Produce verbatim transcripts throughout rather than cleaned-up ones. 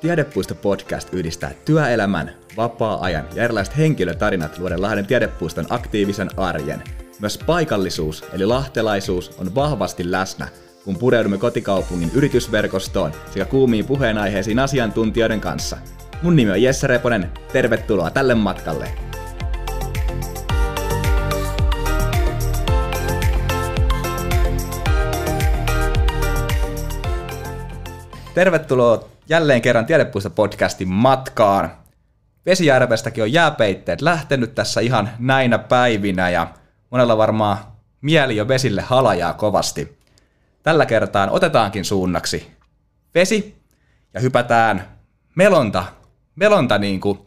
Tiedepuisto-podcast yhdistää työelämän, vapaa-ajan ja erilaiset henkilötarinat luoden Lahden Tiedepuiston aktiivisen arjen. Myös paikallisuus eli lahtelaisuus on vahvasti läsnä, kun pureudumme kotikaupungin yritysverkostoon sekä kuumiin puheenaiheisiin asiantuntijoiden kanssa. Mun nimi on Jesse Reponen, tervetuloa tälle matkalle! Tervetuloa jälleen kerran Tiedepuisto-podcastin matkaan. Vesijärvestäkin on jääpeitteet lähtenyt tässä ihan näinä päivinä ja monella varmaan mieli jo vesille halajaa kovasti. Tällä kertaa otetaankin suunnaksi vesi ja hypätään melonta, melonta niin kuin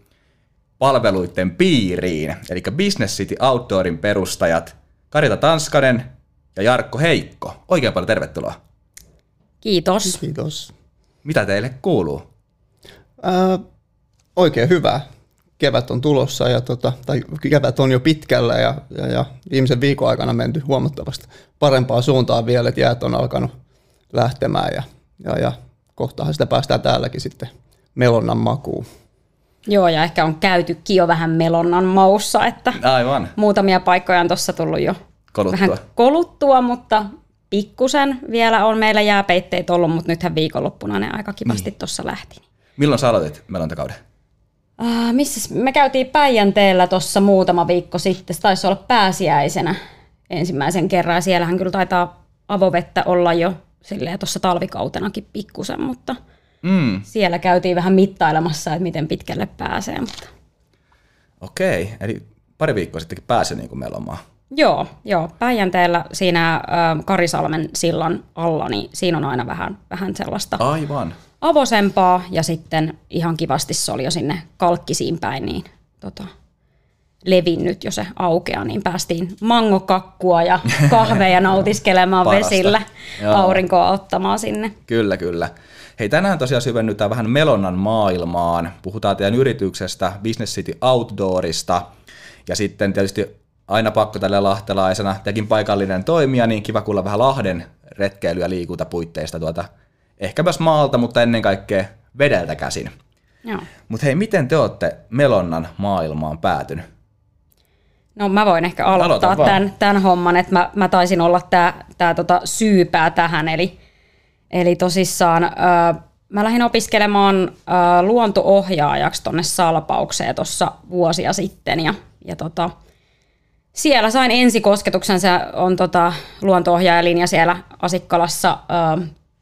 palveluiden piiriin. Eli Business City Outdoorin perustajat Karita Tanskanen ja Jarkko Heikko. Oikein paljon tervetuloa. Kiitos. Kiitos. Mitä teille kuuluu? Ää, oikein hyvä. Kevät on tulossa, ja tota, tai kevät on jo pitkällä, ja, ja, ja viimeisen viikon aikana menty huomattavasti parempaan suuntaan vielä, että jäät on alkanut lähtemään, ja, ja, ja kohtahan sitä päästään täälläkin sitten melonnan makuun. Joo, ja ehkä on käytykin jo vähän melonnan maussa, että aivan. Muutamia paikkoja on tuossa tullut jo koluttua. vähän koluttua, mutta... Pikkusen vielä on meillä jääpeitteet ollut, mutta nythän viikonloppuna ne aika kivasti niin. Tuossa lähti. Milloin sä aloitit melontakauden? Äh, missäs? Me käytiin Päijänteellä tuossa muutama viikko sitten. Se taisi olla pääsiäisenä ensimmäisen kerran. Siellähän kyllä taitaa avovettä olla jo tuossa talvikautenakin pikkusen, mutta mm. siellä käytiin vähän mittailemassa, että miten pitkälle pääsee. Mutta. Okei, eli pari viikkoa sittenkin pääsi niin kuin melomaan. Joo, joo, Päijänteellä siinä ä, Karisalmen sillan alla, niin siinä on aina vähän, vähän sellaista aivan. avosempaa, ja sitten ihan kivasti se oli jo sinne Kalkkisiin päin niin, tota, levinnyt, jo se aukeaa, niin päästiin mangokakkua ja kahveja nautiskelemaan vesillä, joo. aurinkoa ottamaan sinne. Kyllä, kyllä. Hei, tänään tosiaan syvennytään vähän melonnan maailmaan, puhutaan teidän yrityksestä, Business City Outdoorista, ja sitten tietysti aina pakko tälle lahtelaisena, tekin paikallinen toimija, niin kiva kuulla vähän Lahden retkeilyä liikuntapuitteista tuota, ehkä myös maalta, mutta ennen kaikkea vedeltä käsin. Mutta hei, miten te olette melonnan maailmaan päätynyt? No mä voin ehkä aloittaa tämän, tämän homman, että mä, mä taisin olla tää, tää tota syypää tähän, eli, eli tosissaan... Öö, Mä lähdin opiskelemaan ä, luonto-ohjaajaksi tuonne Salpaukseen tuossa vuosia sitten, ja, ja tota, siellä sain ensikosketuksen, se on tota, luonto-ohjaajalinja siellä Asikkalassa ä,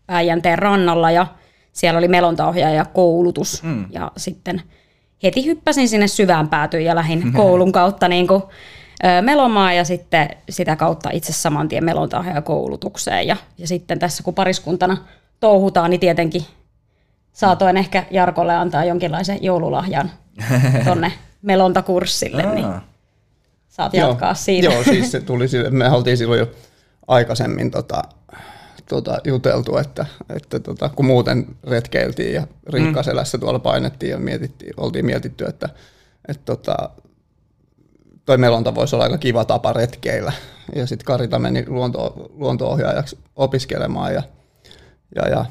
Päijänteen rannalla, ja siellä oli melontaohjaajakoulutus, mm. ja sitten heti hyppäsin sinne syvään päätyyn ja lähdin koulun kautta niin kuin, ä, melomaan, ja sitten sitä kautta itse saman tien melontaohjaajakoulutukseen, ja, ja sitten tässä kun pariskuntana touhutaan, niin tietenkin saatoin ehkä Jarkolle antaa jonkinlaisen joululahjan tuonne melontakurssille, niin saat jatkaa siitä. Joo, siis se tuli, me oltiin silloin jo aikaisemmin tota, tota, juteltu, että, että tota, kun muuten retkeiltiin ja Rinkkaselässä tuolla painettiin ja mietittiin, oltiin mietitty, että et, tota, toi melonta voisi olla aika kiva tapa retkeillä. Ja sitten Karita meni luonto, luonto-ohjaajaksi opiskelemaan, ja, ja, ja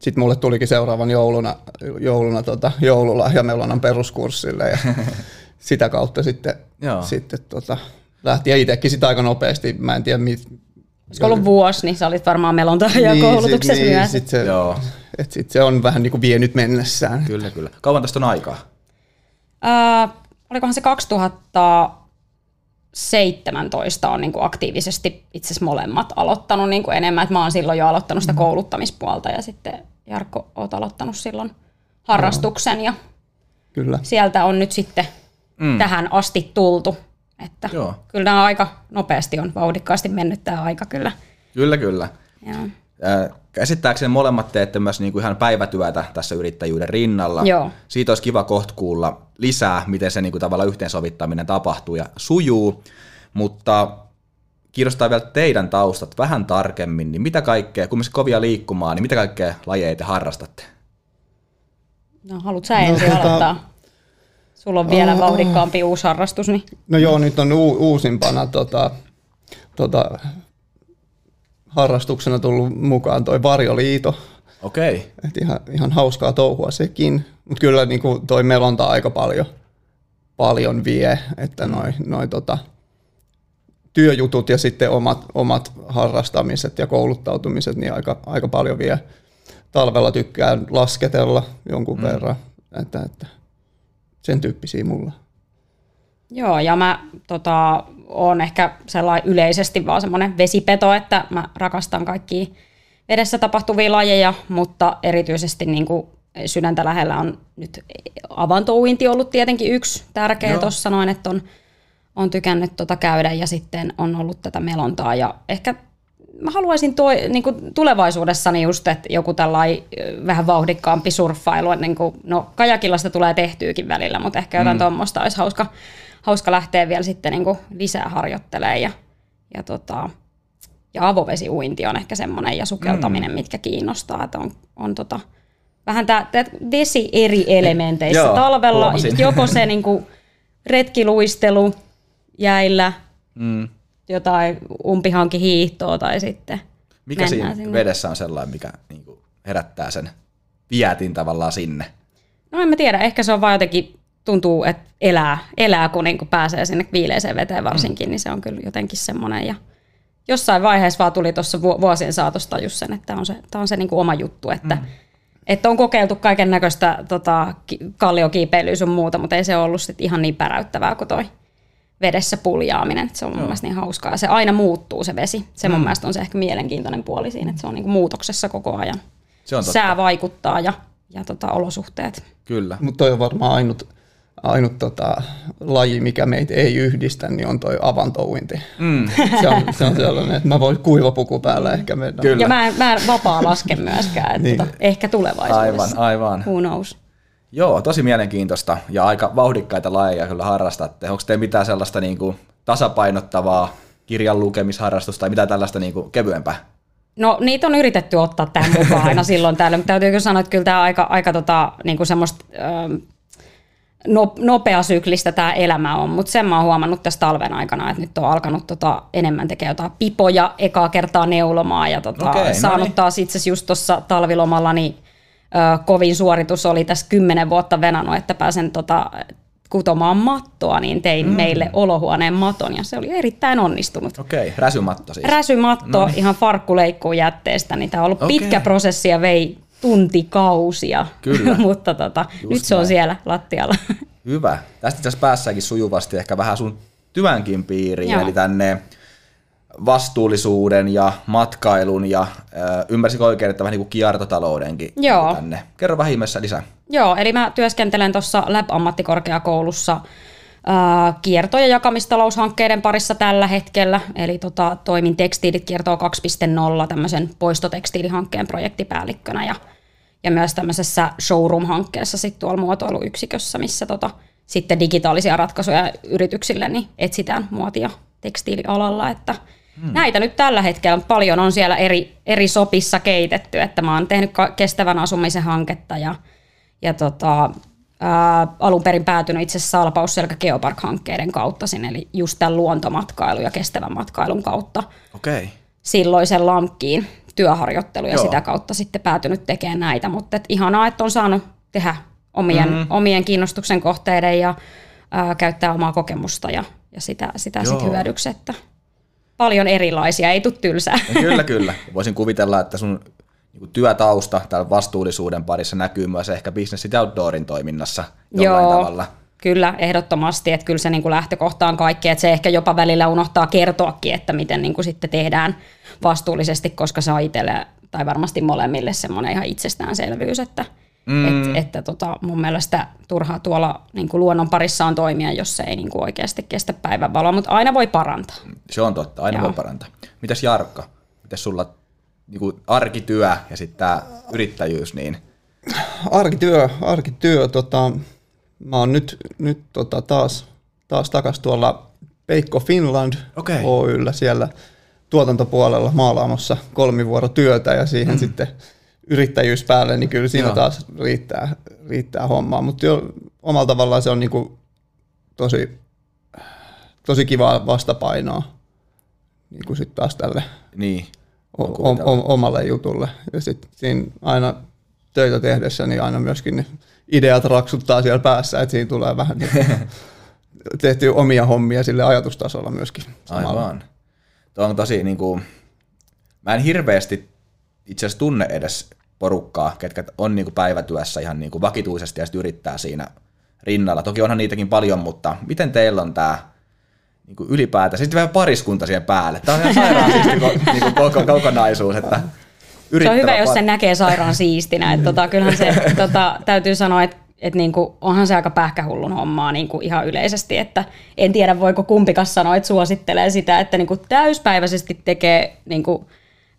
sitten mulle tulikin seuraavan jouluna, jouluna tota, joululahja melonnan peruskurssille, ja sitä kautta sitten, sitten tota, lähti, ja itsekin sitä aika nopeasti. Mä en tiedä, mit... Olisiko ollut vuosi, niin sä olit varmaan melontaohjaajakoulutuksessa niin, niin, myös. Sit se, joo. Et sit se on vähän niin kuin vienyt mennessään. Kyllä, kyllä. Kauan tästä on aikaa? Äh, olikohan se kaksituhattaseitsemäntoista on niin kuin aktiivisesti itse asiassa molemmat aloittanut niin kuin enemmän. Et mä oon silloin jo aloittanut sitä kouluttamispuolta, ja sitten Jarkko, oot aloittanut silloin harrastuksen, ja kyllä. Sieltä on nyt sitten mm. tähän asti tultu. Että kyllä nämä aika nopeasti on vauhdikkaasti mennyt tämä aika kyllä. Kyllä, kyllä. Joo. Käsittääkseni molemmat teette myös niinku ihan päivätyötä tässä yrittäjyyden rinnalla. Joo. Siitä olisi kiva kohta kuulla lisää, miten se niinku tavallaan yhteensovittaminen tapahtuu ja sujuu. Mutta kiinnostaa vielä teidän taustat vähän tarkemmin, niin mitä kaikkea, kun me kovia liikkumaan, niin mitä kaikkea lajeja te harrastatte? No, haluat sä ensin no, aloittaa? Sulla on vielä vauhdikkaampi uusi harrastus. Niin. No joo, nyt on u- uusimpana tota, tota, harrastuksena tullut mukaan toi varjoliito. Okei. Okay. Et ihan, ihan hauskaa touhua sekin, mutta kyllä niin kuin toi melonta aika paljon, paljon vie, että noi, noi tota, työjutut ja sitten omat, omat harrastamiset ja kouluttautumiset niin aika, aika paljon vie. Talvella tykkään lasketella jonkun mm. verran, että, että sen tyyppisiä mulla. Joo, ja mä tota, oon ehkä sellainen yleisesti vaan semmoinen vesipeto, että mä rakastan kaikkia vedessä tapahtuvia lajeja, mutta erityisesti niin kuin sydäntä lähellä on nyt avantouinti ollut tietenkin yksi tärkeä. Tuossa sanoin, että on, on tykännyt tota käydä ja sitten on ollut tätä melontaa ja ehkä mä haluaisin toi, niin kuin tulevaisuudessani just, että joku tällainen vähän vauhdikkaampi surffailu, niin kuin, no kajakilla sitä tulee tehtyykin välillä, mutta ehkä jotain mm. tuommoista olisi hauska, hauska lähteä vielä sitten niin kuin lisää harjoittelemaan ja, ja, tota, ja avovesiuinti on ehkä semmoinen ja sukeltaminen, mm. mitkä kiinnostaa, että on, on tota, vähän tämä vesi eri elementeissä. Joo, talvella, huomasin. Joko se niin kuin retkiluistelu jäillä, mm. jotain umpihankihiihtoa tai sitten mikä siinä sinne vedessä on sellainen, mikä niinku herättää sen vietin tavallaan sinne? No en mä tiedä, ehkä se on vaan jotenkin, tuntuu, että elää, elää kun niinku pääsee sinne viileeseen veteen varsinkin, mm. niin se on kyllä jotenkin semmoinen. Ja jossain vaiheessa vaan tuli tuossa vuosien saatossa tajus sen, että on se, tämä on se niinku oma juttu, että, mm. että on kokeiltu kaiken näköistä tota, kalliokiipeilyä sun muuta, mutta ei se ollut sit ihan niin päräyttävää kuin toi vedessä puljaaminen, se on mun mielestä niin hauskaa. Se aina muuttuu se vesi. Se mun mm. mielestä on se ehkä mielenkiintoinen puoli siinä, että se on niin kuin muutoksessa koko ajan. Se on totta. Sää vaikuttaa ja, ja tota, olosuhteet. Kyllä. Mutta toi on varmaan ainut, ainut tota, laji, mikä meitä ei yhdistä, niin on toi avantouinti. Mm. Se, on, se on sellainen, että mä voin kuivapuku päällä ehkä mennä. Kyllä. Ja mä en, mä en vapaa laske myöskään, että niin. tota, ehkä tulevaisuudessa. Aivan, aivan. Who knows? Joo, tosi mielenkiintoista ja aika vauhdikkaita lajeja kyllä harrastatte. Onko teillä mitään sellaista niin kuin tasapainottavaa kirjan lukemisharrastusta tai mitään tällaista niin kuin kevyempää? No niitä on yritetty ottaa tähän mukaan aina silloin täällä, mutta täytyykö sanoa, että kyllä tämä aika, aika tota, niin kuin semmoista no, nopeasyklistä tämä elämä on, mutta sen mä oon huomannut tässä talven aikana, että nyt on alkanut tota, enemmän tekemään jotain pipoja, ekaa kertaa neulomaa ja tota, okay, saanut no niin. taas itse asiassa just tuossa talvilomalla niin kovin suoritus oli tässä kymmenen vuotta venannut, että pääsen tota kutomaan mattoa, niin tein mm. meille olohuoneen maton ja se oli erittäin onnistunut. Okei, räsymatto siis. Räsymatto, no niin. ihan farkkuleikkuun jätteestä, niin tämä on ollut okay. pitkä prosessi ja vei tuntikausia, mutta tota, nyt näin. Se on siellä lattialla. Hyvä. Tästä itse asiassa päässäänkin sujuvasti ehkä vähän sun työnkin piiriin, joo. eli tänne vastuullisuuden ja matkailun ja ymmärsikö oikein, että vähän niin kuin kiertotaloudenkin joo. tänne. Kerro vähän ihmeessä lisää. Joo, eli mä työskentelen tuossa Lab-ammattikorkeakoulussa äh, kierto- ja jakamistaloushankkeiden parissa tällä hetkellä. Eli tota, toimin tekstiilit kiertoa kaksi piste nolla tämmöisen poistotekstiilihankkeen projektipäällikkönä ja, ja myös tämmöisessä showroom-hankkeessa sitten tuolla muotoiluyksikössä, missä tota, sitten digitaalisia ratkaisuja yrityksille niin etsitään muotia tekstiilialalla, että hmm. näitä nyt tällä hetkellä paljon on siellä eri, eri sopissa keitetty, että mä oon tehnyt kestävän asumisen hanketta ja, ja tota, ää, alun perin päätynyt itse asiassa Alpausselkä Geopark-hankkeiden kautta sinne, eli just tämän luontomatkailu ja kestävän matkailun kautta okay. silloisen LAMKiin työharjoittelu ja joo. sitä kautta sitten päätynyt tekemään näitä, mutta et ihanaa, että on saanut tehdä omien, mm-hmm. omien kiinnostuksen kohteiden ja ää, käyttää omaa kokemusta ja, ja sitä, sitä sitten hyödyksi, että paljon erilaisia, ei tule tylsää. Kyllä, kyllä. Voisin kuvitella, että sun työtausta täällä vastuullisuuden parissa näkyy myös ehkä Business City Outdoorin toiminnassa jollain joo, tavalla. Kyllä, ehdottomasti. Että kyllä se niin kuin lähtökohta on kaikki, että se ehkä jopa välillä unohtaa kertoakin, että miten niin kuin sitten tehdään vastuullisesti, koska se on itselle tai varmasti molemmille semmoinen ihan itsestäänselvyys, että, mm. et, että tota, mun mielestä turhaa tuolla niin kuin luonnon parissa on toimia, jos se ei niin kuin oikeasti kestä päivänvaloa, mutta aina voi parantaa. Se on totta, aina joo. voi parantaa. Mitäs Jarkko, mitäs sulla niin kuin arkityö ja sitten tämä yrittäjyys? Niin? Arkityö, arkityö. Tota, mä oon nyt, nyt tota, taas, taas takas tuolla Peikko Finland okay. Oy:llä siellä tuotantopuolella maalaamassa kolmivuorotyötä ja siihen mm. sitten yrittäjyys päälle, niin kyllä siinä joo. taas riittää, riittää hommaa, mutta omalla tavallaan se on niinku tosi, tosi kivaa vastapainoa niinku sit taas tälle niin. o- o- omalle jutulle. Ja sitten siinä aina töitä tehdessä, niin aina myöskin ne ideat raksuttaa siellä päässä, että siinä tulee vähän tehtyä omia hommia sille ajatustasolla myöskin. Samalla. Aivan. Tuo on tosi niin kuin, mä en hirveästi itse asiassa tunne edes porukkaa, ketkä on niin kuin päivätyössä ihan niin kuin vakituisesti ja sitten yrittää siinä rinnalla. Toki onhan niitäkin paljon, mutta miten teillä on tämä niin kuin ylipäätään, sitten vähän pariskunta siihen päälle. Tämä on ihan sairaan siisti niin kuin kokonaisuus, että se on hyvä, par... jos sen näkee sairaan siistinä. Että tota, kyllähän se tota, täytyy sanoa, että et niinku, onhan se aika pähkähullun hommaa niinku ihan yleisesti. Että en tiedä, voiko kumpikas sanoa, että suosittelee sitä, että niinku täyspäiväisesti tekee niinku,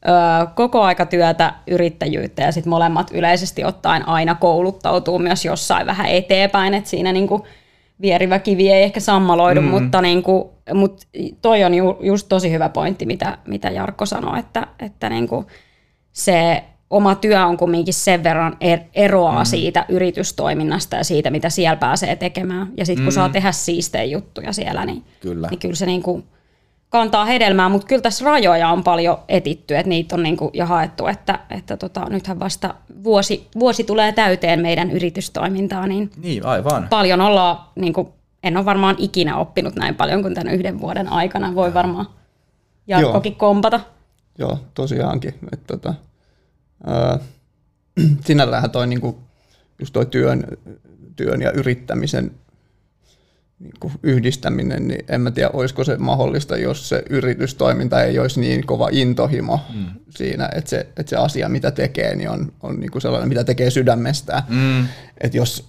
ö, koko aikatyötä, yrittäjyyttä ja sit molemmat yleisesti ottaen aina kouluttautuu myös jossain vähän eteenpäin. Että siinä niinku, vierivä kivi ei ehkä sammaloidu, mm-hmm. mutta niinku, mut toi on ju, just tosi hyvä pointti, mitä, mitä Jarkko sanoi, että, että niinku, se oma työ on kumminkin sen verran eroaa mm. siitä yritystoiminnasta ja siitä, mitä siellä pääsee tekemään. Ja sitten kun mm. saa tehdä siistejä juttuja siellä, niin kyllä, niin kyllä se niin kuin kantaa hedelmää. Mutta kyllä tässä rajoja on paljon etitty, että niitä on niin kuin jo haettu. Että, että tota, nythän vasta vuosi, vuosi tulee täyteen meidän yritystoimintaa, niin, niin aivan. paljon ollaan, niin kuin, en ole varmaan ikinä oppinut näin paljon kuin tämän yhden vuoden aikana. Voi varmaan Jarkkokin kompata. Joo, tosiaankin. Että tota, ää, sinällähän toi, niinku, just toi työn, työn ja yrittämisen niinku, yhdistäminen, niin en mä tiedä, olisiko se mahdollista, jos se yritystoiminta ei olisi niin kova intohimo mm. siinä, että se, että se asia, mitä tekee, niin on, on niinku sellainen, mitä tekee sydämestään. Mm. Että jos,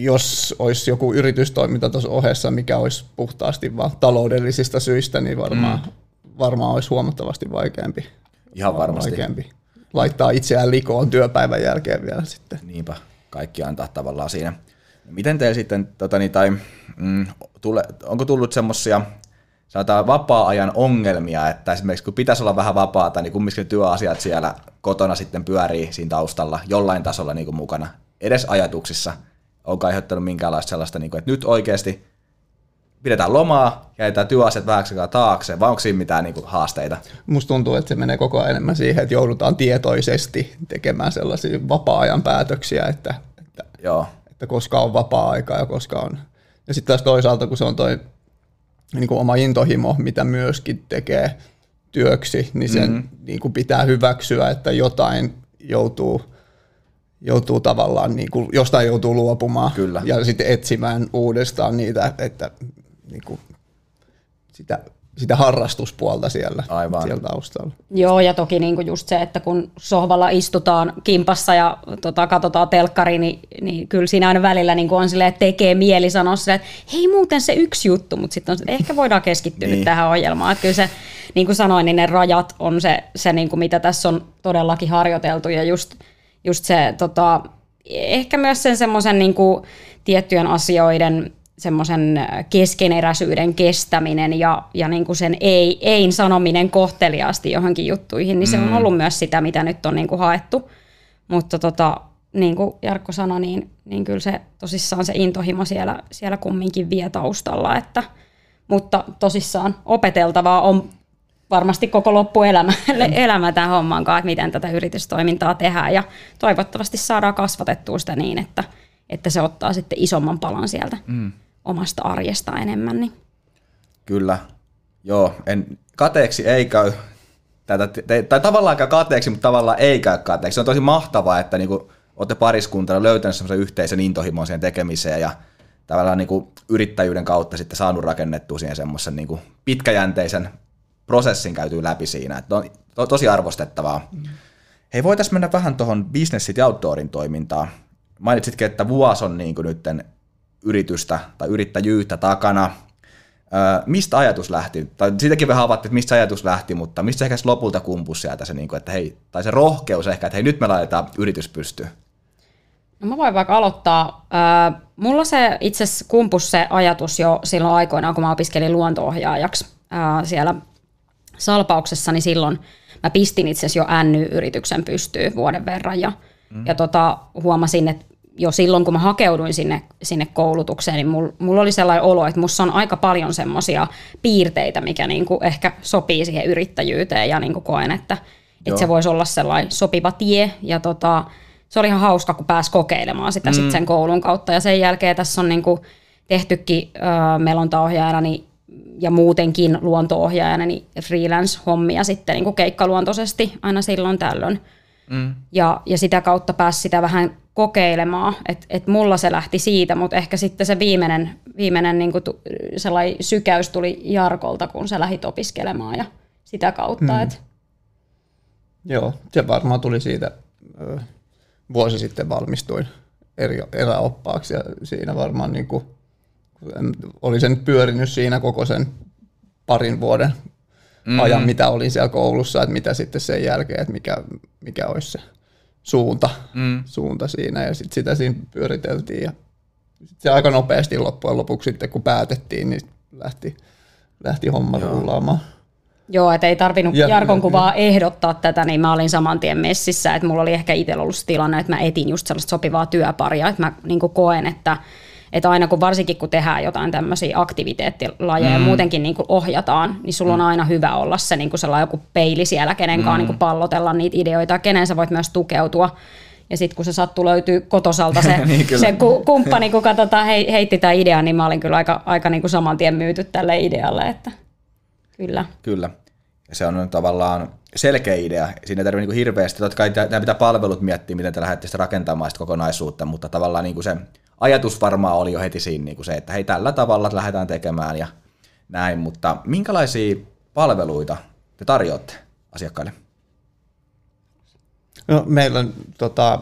jos olisi joku yritystoiminta tuossa ohessa, mikä olisi puhtaasti vaan taloudellisista syistä, niin varmaan... Mm. Varmaan olisi huomattavasti vaikeampi. Ihan varmasti. Vaikeampi. Laittaa itseään likoon työpäivän jälkeen vielä sitten. Niinpä, kaikki antaa tavallaan siinä. Miten teillä sitten, tota, niin, tai, mm, tule, onko tullut semmoisia sanotaan vapaa-ajan ongelmia, että esimerkiksi kun pitäisi olla vähän vapaata, niin kumminkin työasiat siellä kotona sitten pyörii siinä taustalla jollain tasolla niin kuin mukana, edes ajatuksissa. Onko aiheuttanut minkäänlaista sellaista, niin kuin, että nyt oikeasti pidetään lomaa ja jätetään työasiat vähäksi taakse, vai onko siinä mitään niinku haasteita? Musta tuntuu, että se menee koko ajan enemmän siihen, että joudutaan tietoisesti tekemään sellaisia vapaa-ajan päätöksiä, että, että, Joo. että koska on vapaa-aikaa ja koska on. Ja sitten taas toisaalta, kun se on toi niin kuin oma intohimo, mitä myöskin tekee työksi, niin sen mm-hmm. niin kuin pitää hyväksyä, että jotain joutuu joutuu tavallaan, niin kuin, jostain joutuu luopumaan Kyllä. ja sitten etsimään uudestaan niitä, että niin kuin, sitä, sitä harrastuspuolta siellä, siellä taustalla. Joo, ja toki niin kuin just se, että kun sohvalla istutaan kimpassa ja tota, katsotaan telkkari, niin, niin kyllä siinä aina välillä niin kuin on silleen, että tekee mieli sanoa silleen, että hei muuten se yksi juttu, mutta sitten on se, ehkä voidaan keskittyä niin. tähän ohjelmaan. Että kyllä se, niin kuin sanoin, niin ne rajat on se, se niin kuin mitä tässä on todellakin harjoiteltu ja just Just se, tota, ehkä myös sen semmoisen niin kuin tiettyjen asioiden semmoisen keskeneräisyyden kestäminen ja, ja niin kuin sen ei, ei sanominen kohteliaasti johonkin juttuihin, niin mm. se on ollut myös sitä, mitä nyt on niin kuin haettu. Mutta tota, niin kuin Jarkko sanoi, niin, niin kyllä se tosissaan se intohimo siellä, siellä kumminkin vie taustalla. Että, mutta tosissaan opeteltavaa on varmasti koko loppuelämä elämä tämän homman kanssa, että miten tätä yritystoimintaa tehdään ja toivottavasti saadaan kasvatettua sitä niin, että, että se ottaa sitten isomman palan sieltä mm. omasta arjesta enemmän. Niin. Kyllä, joo. En, kateeksi ei käy, tätä, te, tai tavallaan käy kateeksi, mutta tavallaan ei käy kateeksi. Se on tosi mahtavaa, että niinku, olette pariskuntana löytäneet semmoisen yhteisen intohimon siihen tekemiseen ja tavallaan niinku, yrittäjyyden kautta sitten saanut rakennettua siihen semmoisen niinku, pitkäjänteisen prosessin käytyy läpi siinä, että on to- tosi arvostettavaa. Mm. Hei, voitaisiin mennä vähän tuohon Business City Outdoorin toimintaan. Mainitsitkin, että vuosi on niin kuin nytten yritystä tai yrittäjyyttä takana. Ö, mistä ajatus lähti? Tai siitäkin vähän avattiin, että mistä ajatus lähti, mutta mistä ehkä lopulta kumpus sieltä se, niin kuin, että hei, tai se rohkeus ehkä, että hei, nyt me laitetaan yritys pystyyn? No mä voin vaikka aloittaa. Ö, mulla se itse asiassa kumpus se ajatus jo silloin aikoinaan, kun mä opiskelin luonto-ohjaajaksi ö, siellä Salpauksessa, niin silloin mä pistin itse asiassa jo N Y-yrityksen pystyyn vuoden verran ja, mm. ja tota, huomasin, että jo silloin kun mä hakeuduin sinne, sinne koulutukseen, niin mulla mul oli sellainen olo, että musta on aika paljon semmoisia piirteitä, mikä niinku ehkä sopii siihen yrittäjyyteen ja niinku koen, että, että se voisi olla sellainen sopiva tie. Ja tota, se oli ihan hauska, kun pääsi kokeilemaan sitä mm. sit sen koulun kautta. Ja sen jälkeen tässä on niinku tehtykin äh, melontaohjaajana niin, ja muutenkin luonto-ohjaajana niin freelance-hommia sitten niinku keikkaluontoisesti aina silloin tällöin. Mm. Ja, ja sitä kautta pääsi sitä vähän kokeilemaan, että et mulla se lähti siitä, mutta ehkä sitten se viimeinen, viimeinen niinku tu, sellainen sykäys tuli Jarkolta, kun sä lähdit opiskelemaan ja sitä kautta. Mm. Et. Joo, se varmaan tuli siitä. Vuosi sitten valmistuin eri, eräoppaaksi ja siinä varmaan niin kuin, oli sen pyörinyt siinä koko sen parin vuoden mm. ajan, mitä olin siellä koulussa, että mitä sitten sen jälkeen, että mikä, mikä olisi se suunta, mm. suunta siinä ja sit sitä siinä pyöriteltiin ja sit se aika nopeasti loppujen lopuksi sitten kun päätettiin, niin lähti, lähti homma rullaamaan. Joo, et ei tarvinnut ja, Jarkon kuvaa ja, ehdottaa tätä, niin mä olin saman tien messissä, että mulla oli ehkä itsellä ollut tilanne, että mä etin just sellaista sopivaa työparia, että mä niin kuin koen, että, että aina kun varsinkin kun tehdään jotain tämmöisiä aktiviteettilajeja mm. ja muutenkin niin kuin ohjataan, niin sulla on aina hyvä olla se niin kuin sellainen joku peili siellä, kenenkaan mm. niin kuin pallotella niitä ideoita ja kenen sä voit myös tukeutua. Ja sitten kun se sattuu löytyy kotosalta se, niin se kumppani, kun katsotaan, hei, heitti tämän idean, niin mä olin kyllä aika, aika niin kuin saman tien myyty tälle idealle, että... Kyllä. Kyllä. Ja se on tavallaan selkeä idea. Siinä ei tarvitse niin hirveästi. Totta kai tämä pitää palvelut miettiä, miten te lähdette sitä rakentamaan sitä kokonaisuutta, mutta tavallaan niin se ajatus varmaan oli jo heti siinä, niin se, että hei tällä tavalla lähdetään tekemään ja näin. Mutta minkälaisia palveluita te tarjoatte asiakkaille? No, meillä on, tota,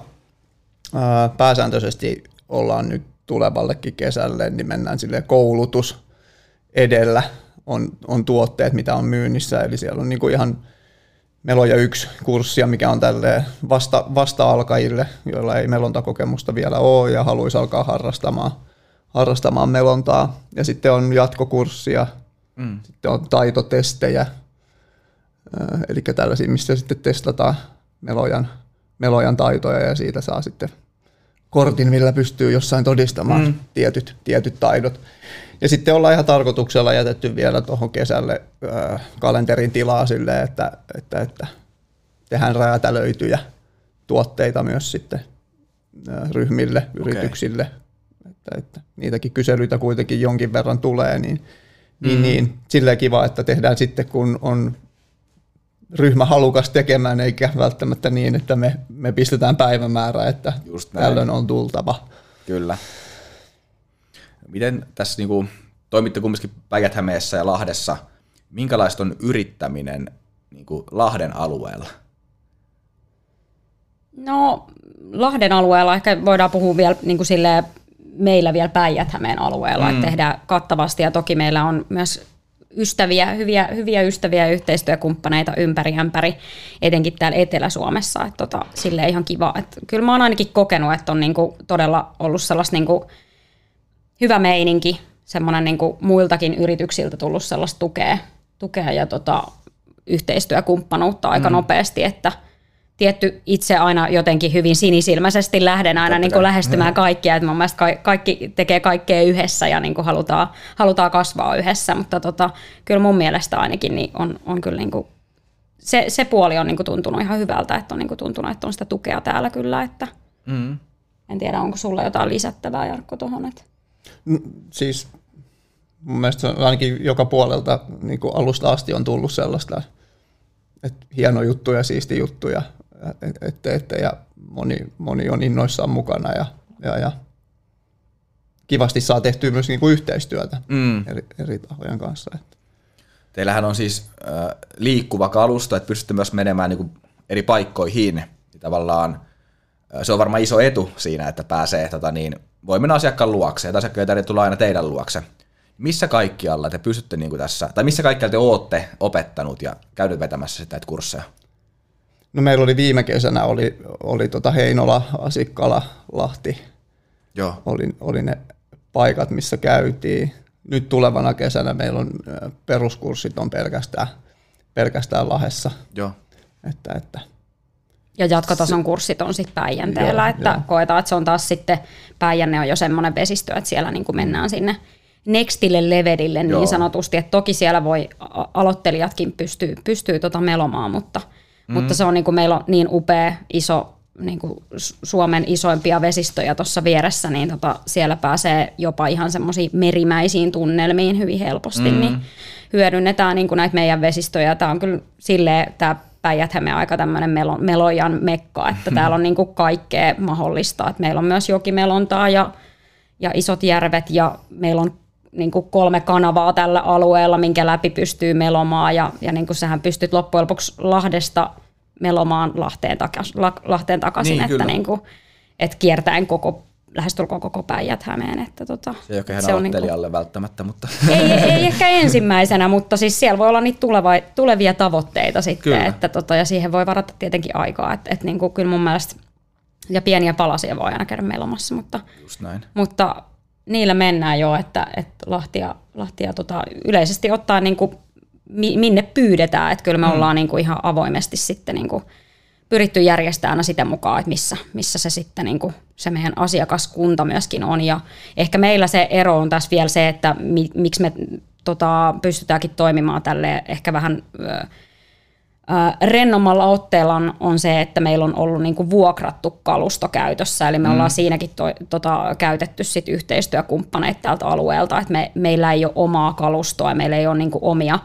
pääsääntöisesti ollaan nyt tulevallekin kesälle, niin mennään sille koulutus edellä. On, on tuotteet, mitä on myynnissä, eli siellä on niinku ihan meloja yksi kurssia, mikä on tälleen vasta, vasta-alkajille, joilla ei melontakokemusta vielä ole ja haluaisi alkaa harrastamaan, harrastamaan melontaa. Ja sitten on jatkokurssia, mm. sitten on taitotestejä, eli tällaisia, missä sitten testataan melojan, melojan taitoja ja siitä saa sitten kortin, millä pystyy jossain todistamaan mm. tietyt, tietyt taidot. Ja sitten ollaan ihan tarkoituksella jätetty vielä tuohon kesälle äh, kalenterin tilaa silleen, että, että, että tehdään räätälöityjä tuotteita myös sitten äh, ryhmille, okay. yrityksille. Että, että niitäkin kyselyitä kuitenkin jonkin verran tulee, niin, niin, mm. niin silleen kiva, että tehdään sitten kun on ryhmä halukas tekemään, eikä välttämättä niin, että me, me pistetään päivämäärä, että tällöin on tultava. Kyllä. Miten tässä niin kuin, toimitte kumminkin Päijät-Hämeessä ja Lahdessa, minkälaista on yrittäminen niin kuin Lahden alueella? No Lahden alueella ehkä voidaan puhua vielä niin kuin silleen, meillä vielä Päijät-Hämeen alueella, mm. että tehdään kattavasti ja toki meillä on myös ystäviä, hyviä, hyviä ystäviä ja yhteistyökumppaneita ympäri ämpäri, etenkin täällä Etelä-Suomessa, että tota, silleen ihan kiva. Että kyllä mä oon ainakin kokenut, että on niin kuin, todella ollut sellaista... Niin kuin, hyvä meininki, semmoinen niin kuin muiltakin yrityksiltä tullut sellaista tukea, tukea ja tota, yhteistyökumppanuutta aika mm. nopeasti, että tietty itse aina jotenkin hyvin sinisilmäisesti lähden aina niin kuin lähestymään mm. kaikkia, että mun mielestä ka- kaikki tekee kaikkea yhdessä ja niin kuin halutaan, halutaan kasvaa yhdessä, mutta tota, kyllä mun mielestä ainakin niin on, on kyllä niin kuin, se, se puoli on niin kuin tuntunut ihan hyvältä, että on niin kuin tuntunut, että on sitä tukea täällä kyllä, että mm. en tiedä onko sulla jotain lisättävää Jarkko tuohon, että siis mun mielestä ainakin joka puolelta niin kuin alusta asti on tullut sellaista, että hieno juttu ja siisti juttu ja, et, et, ja moni, moni on innoissaan mukana ja, ja, ja kivasti saa tehtyä myös niin kuin yhteistyötä mm. eri, eri tahojen kanssa. Teillähän on siis äh, liikkuva kalusto, että pystytte myös menemään niin kuin eri paikkoihin ja tavallaan se on varmaan iso etu siinä, että pääsee tota niin, voi mennä asiakkaan luokse, ja asiakkaita tulee aina teidän luokse. Missä kaikkialla te pystytte niin kuin tässä, tai missä kaikkialla te olette opettanut ja käynyt vetämässä sitä kursseja? No meillä oli viime kesänä, oli, oli tota Heinola, Asikkala, Lahti. Joo. Oli, oli ne paikat, missä käytiin. Nyt tulevana kesänä meillä on peruskurssit on pelkästään, pelkästään Lahdessa. Joo. Että, että. Ja jatkotason kurssit on sitten Päijänteellä, joo, että joo. Koetaan, että se on taas sitten, Päijänne on jo semmoinen vesistö, että siellä niin kuin mennään sinne nextille levelille niin joo. sanotusti, että toki siellä voi aloittelijatkin pystyy, pystyy tota melomaan, mutta, Mm. Mutta se on niin kuin, meillä on niin upea, iso, niin kuin Suomen isoimpia vesistöjä tuossa vieressä, niin tota, siellä pääsee jopa ihan semmoisiin merimäisiin tunnelmiin hyvin helposti, mm. niin hyödynnetään niin kuin näitä meidän vesistöjä. Tämä on kyllä silleen, tämä Päijät-Häme aika tämmöinen melo, melojan mekka, että täällä on niin kuin kaikkea mahdollista. Et meillä on myös jokimelontaa ja, ja isot järvet ja meillä on niin kuin kolme kanavaa tällä alueella, minkä läpi pystyy melomaan ja, ja niin kuin sähän pystyt loppujen lopuksi Lahdesta melomaan Lahteen, takas, Lahteen takaisin, niin, että niinku, et kiertäen koko, lähestulkoon koko Päijät-Hämeen. Että tota, se ei oikein aloittelijalle niinku, välttämättä. Mutta. Ei, ei, ei ehkä ensimmäisenä, mutta siis siellä voi olla niitä tuleva, tulevia tavoitteita sitten, että tota, ja siihen voi varata tietenkin aikaa. Että et niinku, kyllä mun mielestä, ja pieniä palasia voi aina käydä melomassa, mutta, mutta niillä mennään jo, että et Lahtia, Lahtia tota, yleisesti ottaa niinku, minne pyydetään, että kyllä me ollaan niinku ihan avoimesti sitten niinku pyritty järjestämään sitä mukaan, että missä, missä se sitten niinku se meidän asiakaskunta myöskin on. Ja ehkä meillä se ero on tässä vielä se, että mi, miksi me tota, pystytäänkin toimimaan tälleen ehkä vähän ö, ö, rennommalla otteella on, on se, että meillä on ollut niinku vuokrattu kalusto käytössä, eli me mm. ollaan siinäkin to, tota, käytetty sit yhteistyökumppaneita tältä alueelta, että me, meillä ei ole omaa kalustoa, meillä ei ole niinku omia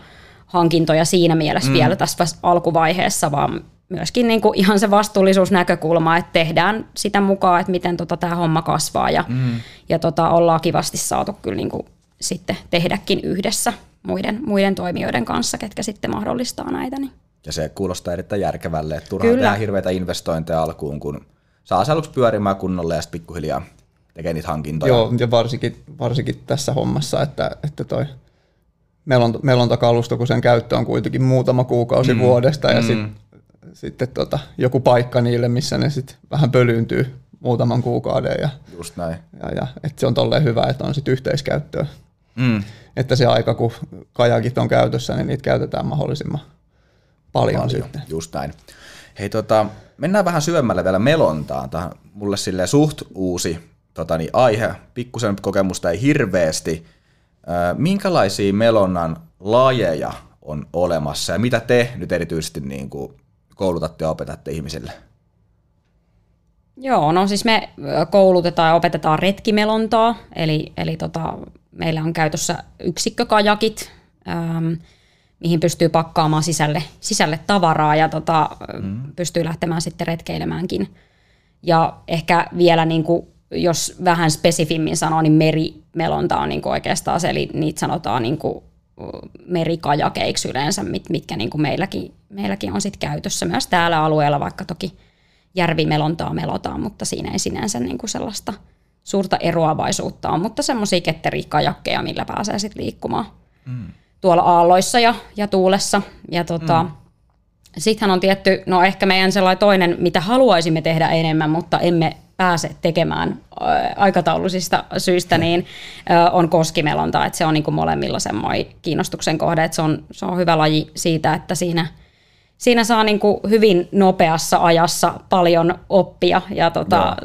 hankintoja siinä mielessä mm. vielä tässä alkuvaiheessa, vaan myöskin niinku ihan se vastuullisuusnäkökulma, että tehdään sitä mukaan, että miten tota tämä homma kasvaa ja, mm. ja tota ollaan kivasti saatu kyllä niinku sitten tehdäkin yhdessä muiden, muiden toimijoiden kanssa, ketkä sitten mahdollistaa näitä. Niin. Ja se kuulostaa erittäin järkevälle, että turhaan tehdään hirveitä investointeja alkuun, kun saa se aluksi pyörimään kunnolla ja sitten pikkuhiljaa tekee niitä hankintoja. Joo, ja varsinkin, varsinkin tässä hommassa, että, että toi melontakalusto, kun sen käyttö on kuitenkin muutama kuukausi mm. vuodesta ja mm. sitten sit, tota, joku paikka niille, missä ne sitten vähän pölyyntyy muutaman kuukauden. Ja, just näin. Ja, ja, et se on tolleen hyvä, että on sitten yhteiskäyttöä. Mm. Että se aika, kun kajakit on käytössä, niin niitä käytetään mahdollisimman paljon, paljon sitten. Just näin. Hei, tota, mennään vähän syvemmälle vielä melontaan. Tämä on mulle silleen suht uusi tota, niin aihe. Pikkusen kokemusta ei hirveästi. Minkälaisia melonnan lajeja on olemassa ja mitä te nyt erityisesti niin kuin koulutatte ja opetatte ihmisille? Joo, no siis me koulutetaan ja opetetaan retkimelontaa, eli, eli tota, meillä on käytössä yksikkökajakit, ähm, mihin pystyy pakkaamaan sisälle, sisälle tavaraa ja tota, mm. pystyy lähtemään sitten retkeilemäänkin. Ja ehkä vielä niin kuin jos vähän spesifimmin sanoo, niin merimelonta on niin oikeastaan se, eli niitä sanotaan niin merikajakeiksi yleensä, mit, mitkä niin meilläkin, meilläkin on sit käytössä myös täällä alueella, vaikka toki järvimelontaa melotaan, mutta siinä ei sinänsä niin sellaista suurta eroavaisuutta on, mutta semmoisia ketterikajakkeja, millä pääsee sit liikkumaan mm. tuolla aalloissa ja, ja tuulessa. Ja tota, mm. sittenhän on tietty, no ehkä meidän sellainen toinen, mitä haluaisimme tehdä enemmän, mutta emme pääse tekemään aikataulusista syistä, niin on koskimelonta, että se on niin kuin molemmilla semmoinen kiinnostuksen kohde, että se on, se on hyvä laji siitä, että siinä, siinä saa niin kuin hyvin nopeassa ajassa paljon oppia ja tota,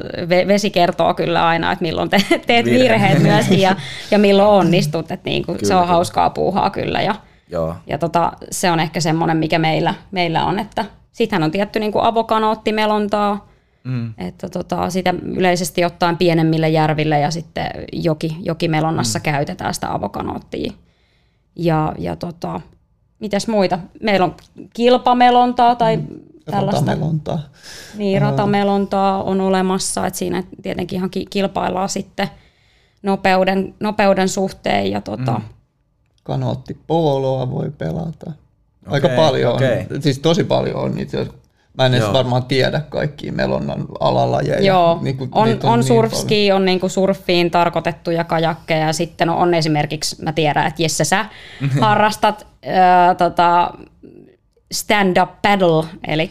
vesi kertoo kyllä aina, että milloin te, teet Virhe. virheet myöskin ja, ja milloin onnistut, että niin kuin, kyllä, se on kyllä. hauskaa puuhaa kyllä ja, joo. ja tota, se on ehkä semmoinen, mikä meillä, meillä on, että sitähän on tietty niin kuin avokanoottimelontaa, Mm. että tota, sitä yleisesti ottaen pienemmille järville ja sitten joki, jokimelonnassa mm. käytetään sitä avokanoottia. Ja, ja tota, mitäs muita? Meillä on kilpamelontaa tai mm. tällaista. Ratamelontaa. Niin, ratamelontaa on olemassa, että siinä tietenkin ihan kilpaillaan sitten nopeuden, nopeuden suhteen. Ja tota. mm. Kanoottipoloa voi pelata. Okay, aika paljon, okay. siis tosi paljon on itse asiassa. Mä en edes varmaan tiedä kaikkia melonnan alalajeja. Joo, niin kuin, on, on, on niin surfski, on niin kuin surffiin tarkoitettuja kajakkeja. Sitten on, on esimerkiksi, mä tiedän, että Jesse, sä harrastat ää, tota, stand-up paddle, eli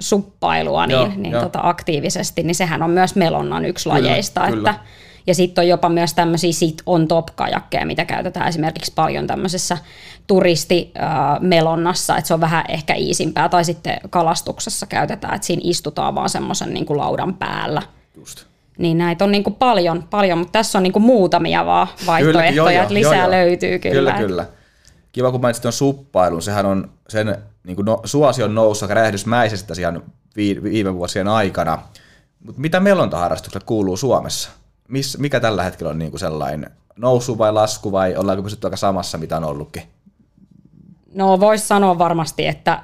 suppailua niin, joo, niin, jo. tota, aktiivisesti, niin sehän on myös melonnan yksi kyllä, lajeista. Kyllä. Että, ja sitten on jopa myös tämmöisiä sit-on-top-kajakkeja, mitä käytetään esimerkiksi paljon tämmöisessä turistimelonnassa, että se on vähän ehkä iisimpää, tai sitten kalastuksessa käytetään, että siinä istutaan vaan semmoisen niin kuin laudan päällä. Just. Niin näitä on niin kuin paljon, paljon, mutta tässä on niin kuin muutamia vaan vaihtoehtoja, kyllä, joo, että lisää joo, joo. löytyy kyllä. Kyllä, kyllä. Kiva, kun mainitsit tuon suppailun, sehän on sen niin kuin no, suosion noussut räjähdysmäisesti ihan viime vuosien aikana. Mut mitä melontaharrastukset kuuluu Suomessa? Mis, mikä tällä hetkellä on niin kuin sellainen nousu vai lasku vai ollaanko pysytty aika samassa mitä on ollutkin? No voisi sanoa varmasti, että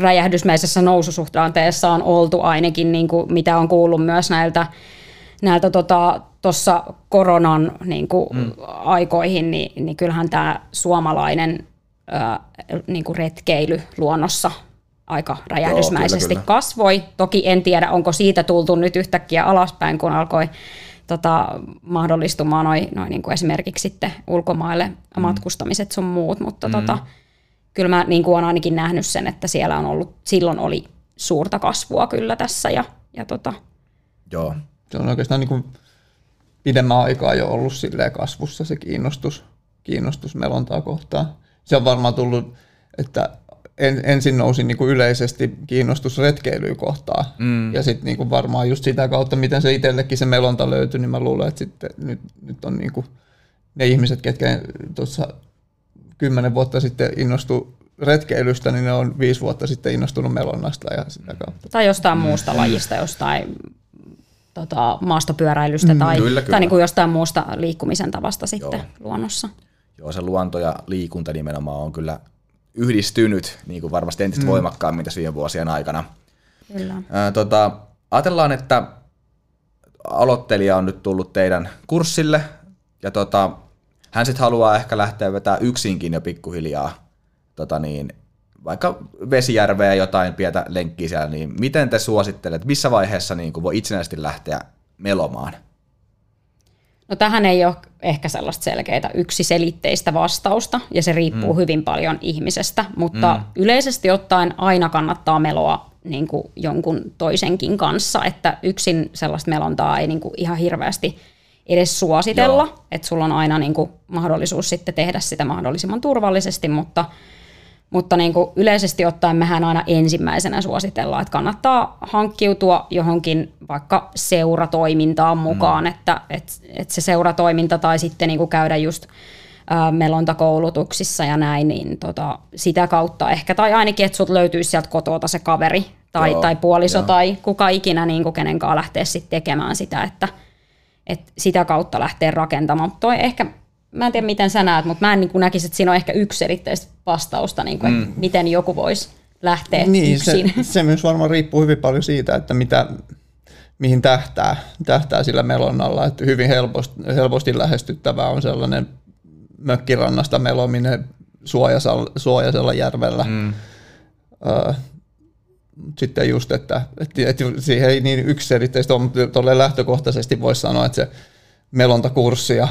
räjähdysmäisessä noususuhdanteessa on oltu ainakin, niin kuin mitä on kuullut myös näiltä näiltä tuossa tota, koronan niin kuin mm. aikoihin, niin, niin kyllähän tämä suomalainen ää, niin kuin retkeily luonnossa aika räjähdysmäisesti Joo, kyllä, kasvoi. Kyllä. Toki en tiedä, onko siitä tultu nyt yhtäkkiä alaspäin, kun alkoi tota, mahdollistumaan noi, noi, niin kuin esimerkiksi sitten ulkomaille mm. matkustamiset sun muut, mutta mm. tota, kyllä mä niin kuin olen ainakin nähnyt sen, että siellä on ollut, silloin oli suurta kasvua kyllä tässä. Ja, ja tota. Joo. Se on oikeastaan niin kuin pidemmän aikaa jo ollut silleen kasvussa se kiinnostus, kiinnostus melontaa kohtaan. Se on varmaan tullut, että en, ensin nousi niin kuin yleisesti kiinnostus retkeilyä kohtaan. Mm. Ja sitten niin kuin varmaan just sitä kautta, miten se itsellekin se melonta löytyi, niin mä luulen, että sitten nyt, nyt on niin kuin ne ihmiset, ketkä tuossa kymmenen vuotta sitten innostui retkeilystä, niin ne on viisi vuotta sitten innostunut melonnasta ja sitä kautta. Tai jostain muusta lajista, jostain tota, maastopyöräilystä mm, tai, kyllä, kyllä. tai niin kuin jostain muusta liikkumisen tavasta sitten Joo. luonnossa. Joo, se luonto ja liikunta nimenomaan on kyllä yhdistynyt niin kuin varmasti entistä mm. voimakkaammin tässä viime vuosien aikana. Kyllä. Ää, tota, ajatellaan, että aloittelija on nyt tullut teidän kurssille ja tota, hän sitten haluaa ehkä lähteä vetämään yksinkin jo pikkuhiljaa tota niin, vaikka Vesijärveä jotain pientä lenkkiä siellä, niin miten te suosittelet, missä vaiheessa niin kun voi itsenäisesti lähteä melomaan? No tähän ei ole ehkä sellaista selkeää yksiselitteistä vastausta, ja se riippuu mm. hyvin paljon ihmisestä, mutta mm. yleisesti ottaen aina kannattaa meloa niin kuin jonkun toisenkin kanssa, että yksin sellaista melontaa ei niin kuin ihan hirveästi edes suositella, että sulla on aina niin kuin mahdollisuus sitten tehdä sitä mahdollisimman turvallisesti, mutta, mutta niin kuin yleisesti ottaen mehän aina ensimmäisenä suositellaan, että kannattaa hankkiutua johonkin vaikka seuratoimintaan mukaan, mm. että, että, että se seuratoiminta tai sitten niin kuin käydä just ää, melontakoulutuksissa ja näin, niin tota, sitä kautta ehkä, tai ainakin, että sut löytyisi sieltä kotoa se kaveri tai, tai puoliso Joo. tai kuka ikinä niin kuin kenenkaan lähteä sitten tekemään sitä, että että sitä kautta lähtee rakentamaan. Toi ehkä, mä en tiedä miten sä näet, mutta mä en niin kuin näkisi, että siinä on ehkä yksiselitteistä vastausta, niin kuin, mm. että miten joku voisi lähteä niin, yksin. Se, se myös varmaan riippuu hyvin paljon siitä, että mitä, mihin tähtää, tähtää sillä melonnalla. Että hyvin helposti, helposti lähestyttävää on sellainen mökkirannasta melominen suojasalla, suojasella järvellä. Mm. Öö, Sitten just, että, että, että siihen ei niin yksiselitteistä ole, mutta tuolle lähtökohtaisesti voisi sanoa, että se melontakurssi ja,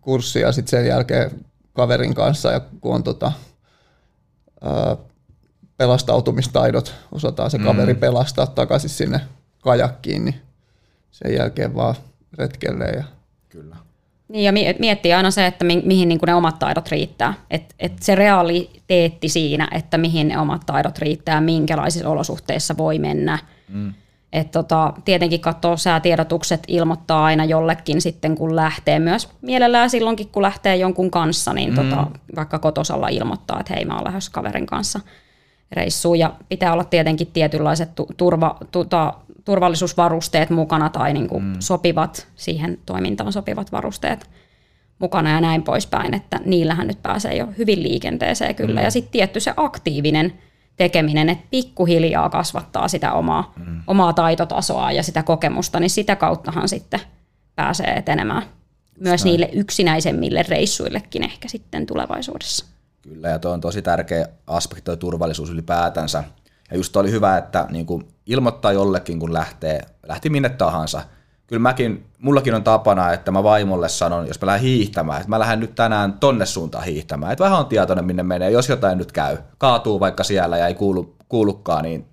kurssi ja sitten sen jälkeen kaverin kanssa, ja kun on tota, ää, pelastautumistaidot, osataan se kaveri mm. pelastaa takaisin sinne kajakkiin, niin sen jälkeen vaan retkelleen. Ja. Kyllä. Niin ja miettii aina se, että mihin niin kuin ne omat taidot riittää. Et, et se realiteetti siinä, että mihin ne omat taidot riittää, minkälaisissa olosuhteissa voi mennä. Mm. Et tota, tietenkin katsoo säätiedotukset, ilmoittaa aina jollekin sitten, kun lähtee myös mielellään silloinkin, kun lähtee jonkun kanssa, niin mm. tota, vaikka kotosalla ilmoittaa, että hei, mä oon lähdössä kaverin kanssa reissuun. Ja pitää olla tietenkin tietynlaiset turva, tuta, turvallisuusvarusteet mukana tai niin kuin mm. sopivat, siihen toimintaan sopivat varusteet mukana ja näin poispäin, että niillähän nyt pääsee jo hyvin liikenteeseen kyllä. Mm. Ja sitten tietty se aktiivinen tekeminen, että pikkuhiljaa kasvattaa sitä omaa, mm. omaa taitotasoa ja sitä kokemusta, niin sitä kauttahan sitten pääsee etenemään myös Sano. niille yksinäisemmille reissuillekin ehkä sitten tulevaisuudessa. Kyllä, ja tuo on tosi tärkeä aspekti, tuo turvallisuus ylipäätänsä. Ja just oli hyvä, että niin kuin ilmoittaa jollekin, kun lähtee, lähti minne tahansa. Kyllä mäkin, mullakin on tapana, että mä vaimolle sanon, jos mä lähden hiihtämään, että mä lähden nyt tänään tonne suuntaan hiihtämään. Että vähän on tietoinen, minne menee, jos jotain nyt käy. Kaatuu vaikka siellä ja ei kuulu, kuulukaan, niin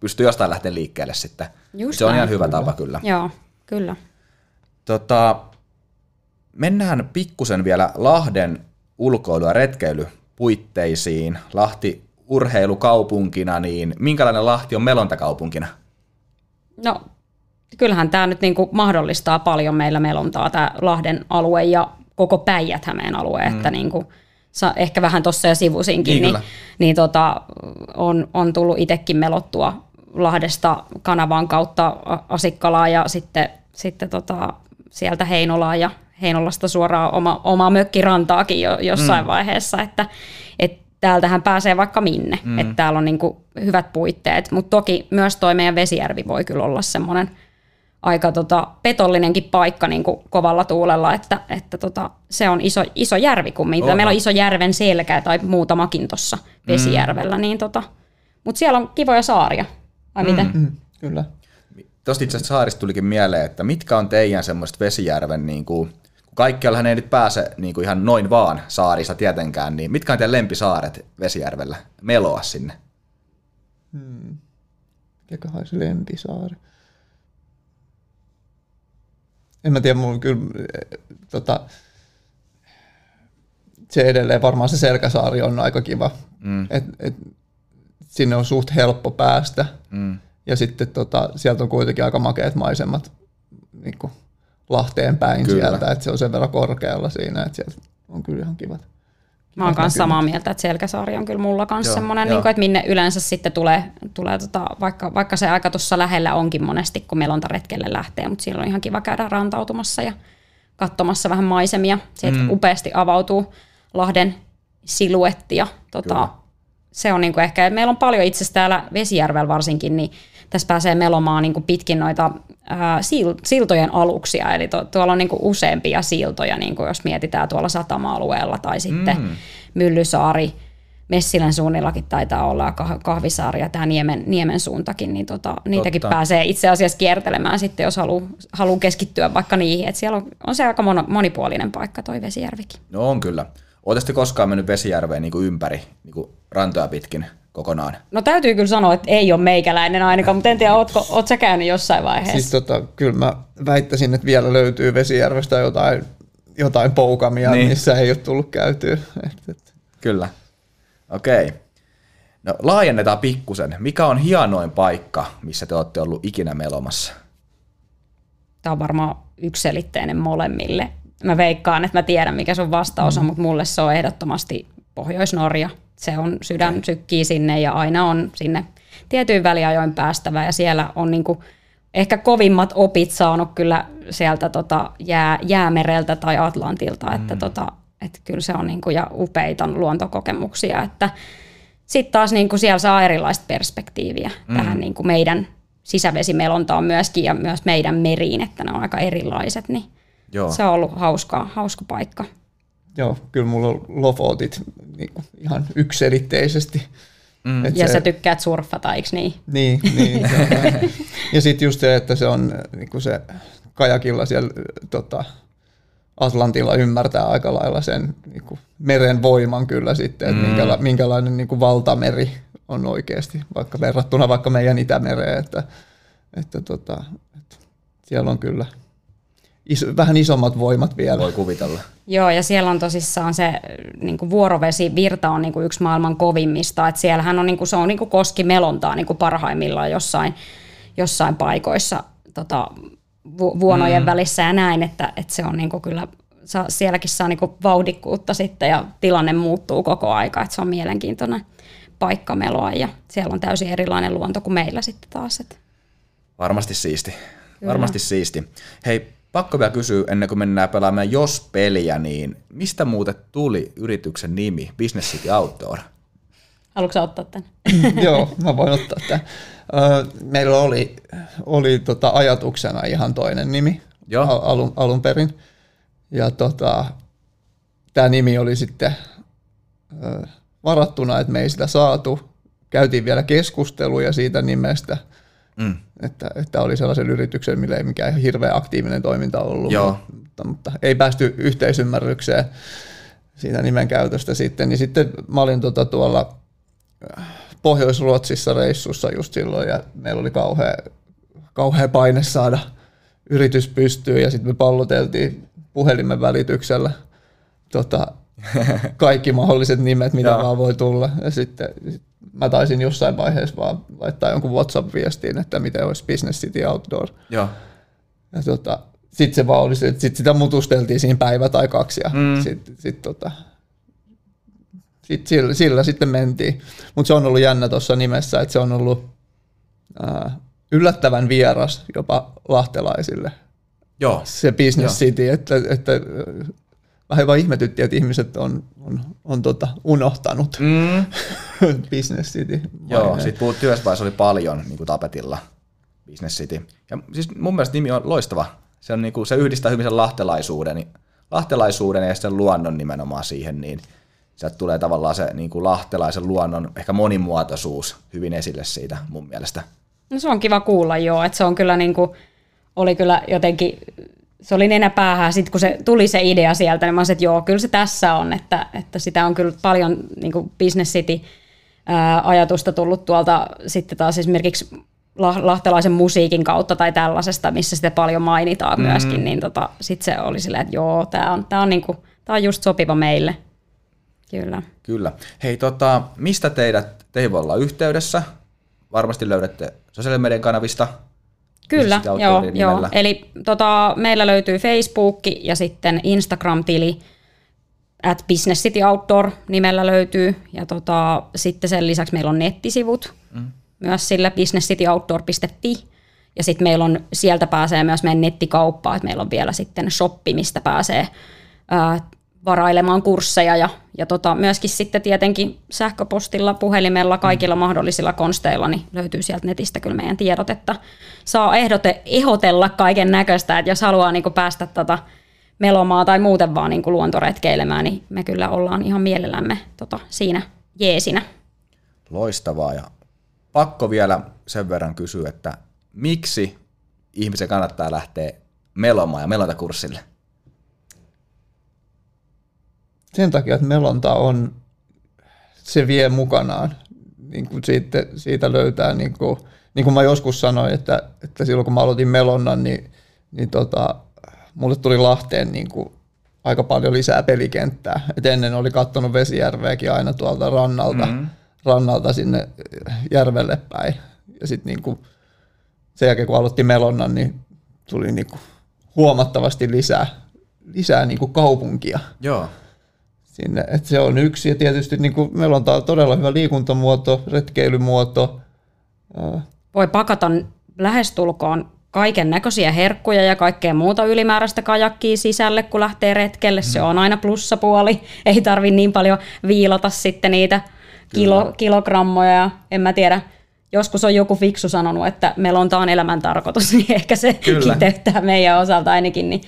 pystyy jostain lähteä liikkeelle sitten. Just Se on ihan hyvä kyllä. tapa kyllä. Joo, kyllä. Tota, mennään pikkusen vielä Lahden ulkoilu- ja retkeilypuitteisiin. Lahti urheilukaupunkina, niin minkälainen Lahti on melontakaupunkina? No, kyllähän tämä nyt niinku mahdollistaa paljon meillä melontaa, tämä Lahden alue ja koko Päijät-Hämeen alue, mm. että niinku sä ehkä vähän tuossa jo sivusinkin, niin, niin, niin tota, on, on tullut itsekin melottua Lahdesta kanavan kautta Asikkalaa ja sitten, sitten tota, sieltä Heinolaa ja Heinolasta suoraan oma, omaa mökkirantaakin jo, jossain mm. vaiheessa, että et täältähän pääsee vaikka minne, mm. että täällä on niinku hyvät puitteet, mutta toki myös toi meidän Vesijärvi voi kyllä olla semmoinen aika tota, petollinenkin paikka niin kuin kovalla tuulella, että, että tota, se on iso, iso järvi kumminkin. Oho. Meillä on iso järven selkä tai muutamakin tuossa Vesijärvellä, mm. niin tota, mutta siellä on kivoja saaria, vai miten? Mm-hmm. Kyllä. Tuosta itse asiassa saarista tulikin mieleen, että mitkä on teidän semmoiset Vesijärven, niin kuin, kaikkiallahan ei nyt pääse niin kuin ihan noin vaan saarista tietenkään, niin mitkä on teidän lempisaaret Vesijärvellä? Meloa sinne. Hmm. Mikäköhän se lempisaari? En mä tiedä, mun kyllä tota, se edelleen varmaan se Selkäsaari on aika kiva, mm. et, et, sinne on suht helppo päästä mm. ja sitten tota, sieltä on kuitenkin aika makeat maisemat niin kuin Lahteen päin kyllä. sieltä, että se on sen verran korkealla siinä, että sieltä on kyllä ihan kivat. Mä oon myös samaa mieltä, että Selkäsaari on kyllä mulla kanssa semmoinen, niin että minne yleensä sitten tulee, tulee tota, vaikka, vaikka se aika tuossa lähellä onkin monesti, kun melontaretkelle lähtee, mutta siellä on ihan kiva käydä rantautumassa ja katsomassa vähän maisemia. Sieltä mm. upeasti avautuu Lahden siluetti ja tota, se on niin kuin ehkä, meillä on paljon itse asiassa täällä Vesijärvellä varsinkin, niin tässä pääsee melomaan niin kuin pitkin noita ää, siltojen aluksia, eli to, tuolla on niin kuin useampia siltoja, niin kuin jos mietitään tuolla satama-alueella tai sitten mm. Myllysaari, Messilän suunnillakin taitaa olla Kahvisaari ja tämä Niemen, Niemen suuntakin, niin tota, niitäkin pääsee itse asiassa kiertelemään sitten, jos haluaa haluu keskittyä vaikka niihin, että siellä on, on se aika monipuolinen paikka toi Vesijärvikin. No on kyllä. Oletko te koskaan mennyt Vesijärveen niin kuin ympäri, niin kuin rantoja pitkin? Kokonaan. No täytyy kyllä sanoa, että ei ole meikäläinen ainakaan, mutta en tiedä, ootko, oot sä käynyt jossain vaiheessa? Siis tota, kyllä mä väittäisin, että vielä löytyy Vesijärvestä jotain, jotain poukamia, niin. missä ei ole tullut käytyä. Kyllä. Okei. Okay. No laajennetaan pikkusen. Mikä on hienoin paikka, missä te olette ollut ikinä melomassa? Tämä on varmaan yksiselitteinen molemmille. Mä veikkaan, että mä tiedän, mikä sun vastaus on, mm. mutta mulle se on ehdottomasti Pohjois-Norja. Se on sydän sykkii sinne ja aina on sinne tietyin väliajoin päästävä ja siellä on niinku ehkä kovimmat opit saanut kyllä sieltä tota jää, Jäämereltä tai Atlantilta, mm. että tota, et kyllä se on niinku ja upeita luontokokemuksia, että sitten taas niinku siellä saa erilaista perspektiiviä mm. tähän niinku meidän sisävesimelontaan myöskin ja myös meidän meriin, että ne on aika erilaiset, niin joo. se on ollut hauskaa, hauska paikka. Joo, kyllä mulla on Lofotit niin kuin ihan yksiselitteisesti. Mm. Ja se, sä tykkäät surffata, eikö niin? Niin, niin se on. Ja sitten just se, että se on niin kuin se kajakilla siellä tota, Atlantilla ymmärtää aika lailla sen niin kuin meren voiman kyllä sitten, että mm. minkäla- minkälainen niin kuin valtameri on oikeasti, vaikka verrattuna vaikka meidän Itämereen, että, että, tota, että siellä on kyllä... Iso, vähän isommat voimat vielä. Voi kuvitella. Joo, ja siellä on tosissaan se niin kuin vuorovesivirta on niin kuin yksi maailman kovimmista. Että siellähän on, niin kuin, se on niin kuin koskimelontaa niin kuin parhaimmillaan jossain, jossain paikoissa tota, vu- vuonojen mm. välissä ja näin. Että, että se on niin kuin kyllä, saa, sielläkin saa niin kuin vauhdikkuutta sitten ja tilanne muuttuu koko aika. Että se on mielenkiintoinen paikka meloa ja siellä on täysin erilainen luonto kuin meillä sitten taas. Että. Varmasti siisti. Kyllä. Varmasti siisti. Hei. Pakko vielä kysyä, ennen kuin mennään pelaamaan jos-peliä, niin mistä muuten tuli yrityksen nimi Business City Outdoor? Haluatko sä ottaa tämän? Joo, mä voin ottaa tämän. Meillä oli, oli tota ajatuksena ihan toinen nimi alun, alun perin. Ja tota, tämä nimi oli sitten varattuna, että me ei sitä saatu. Käytiin vielä keskusteluja siitä nimestä. Mm. Että, että oli sellaisen yrityksen, millä ei mikään hirveän aktiivinen toiminta ollut, mutta, mutta ei päästy yhteisymmärrykseen siitä nimen käytöstä sitten. Niin sitten mä olin tuota tuolla Pohjois-Ruotsissa reissussa just silloin ja meillä oli kauhea, kauhea paine saada yritys pystyyn ja sitten me palloteltiin puhelimen välityksellä tota, kaikki mahdolliset nimet, mitä Joo. vaan voi tulla ja sitten mä taisin jossain vaiheessa vaan laittaa jonkun WhatsApp-viestiin, että miten olisi Business City Outdoor. Joo. Ja tota, sit se vaan oli, sit sitä mutusteltiin siinä päivä tai kaksi ja mm. sit, sit tota, Sitten sillä, sillä sitten mentiin. Mutta se on ollut jännä tuossa nimessä, että se on ollut ää, yllättävän vieras jopa lahtelaisille. Joo. Se Business City, että, että vähän vaan ihmetyttiin, että ihmiset on, on, on tota, unohtanut mm. Business City. Joo, sitten puhut työspäivässä oli paljon niin kuin tapetilla Business City. Ja siis mun mielestä nimi on loistava. Se, on, niin kuin, se yhdistää hyvin sen lahtelaisuuden, lahtelaisuuden ja sen luonnon nimenomaan siihen, niin sieltä tulee tavallaan se niin kuin lahtelaisen luonnon ehkä monimuotoisuus hyvin esille siitä mun mielestä. No se on kiva kuulla joo, että se on kyllä niin kuin, oli kyllä jotenkin, se oli nenä päähän, sitten kun se tuli se idea sieltä, niin mä sanoin, että joo, kyllä se tässä on, että, että sitä on kyllä paljon niin kuin Business City-ajatusta tullut tuolta sitten taas esimerkiksi lahtelaisen musiikin kautta tai tällaisesta, missä sitä paljon mainitaan mm. myöskin, niin tota, sitten se oli silleen, että joo, tämä on, tää on, niinku, tää on just sopiva meille. Kyllä. Kyllä. Hei, tota, mistä teidät, te voi olla yhteydessä? Varmasti löydätte sosiaalisen median kanavista. Kyllä, joo, joo. Eli tota, meillä löytyy Facebook ja sitten Instagram-tili at Business City Outdoor nimellä löytyy. Ja tota, sitten sen lisäksi meillä on nettisivut mm. myös sillä business city outdoor piste f i. Ja sitten meillä on, sieltä pääsee myös meidän nettikauppaa, että meillä on vielä sitten shoppi, mistä pääsee ää, varailemaan kursseja ja, ja tota, myöskin sitten tietenkin sähköpostilla, puhelimella, kaikilla mm. mahdollisilla konsteilla niin löytyy sieltä netistä kyllä meidän tiedot, että saa ehdote, ehdotella kaiken näköistä, että jos haluaa niin kuin päästä tota melomaa tai muuten vaan niin kuin luontoretkeilemään, niin me kyllä ollaan ihan mielellämme tota, siinä jeesinä. Loistavaa ja pakko vielä sen verran kysyä, että miksi ihmisen kannattaa lähteä melomaan ja melontakurssille? Sen takia, että melonta on, se vie mukanaan, niin kuin siitä, siitä löytää, niin kuin, niin kuin mä joskus sanoin, että, että silloin kun mä aloitin melonnan, niin, niin tota, mulle tuli Lahteen niin kuin aika paljon lisää pelikenttää. Et ennen oli katsonut Vesijärveäkin aina tuolta rannalta, mm-hmm. rannalta sinne järvelle päin. Ja sitten niin sen jälkeen kun aloitti melonnan, niin tuli niin kuin huomattavasti lisää, lisää niin kuin kaupunkia. Joo. Sinne, että se on yksi ja tietysti niin kuin meillä on todella hyvä liikuntamuoto, retkeilymuoto. Voi pakata lähestulkoon kaiken näköisiä herkkuja ja kaikkea muuta ylimääräistä kajakkiin sisälle, kun lähtee retkelle. Mm. Se on aina plussapuoli, ei tarvitse niin paljon viilata sitten niitä kilo, kilogrammoja. En mä tiedä, joskus on joku fiksu sanonut, että melonta on elämän tarkoitus, niin ehkä se Kyllä. kiteyttää meidän osalta ainakin. Niin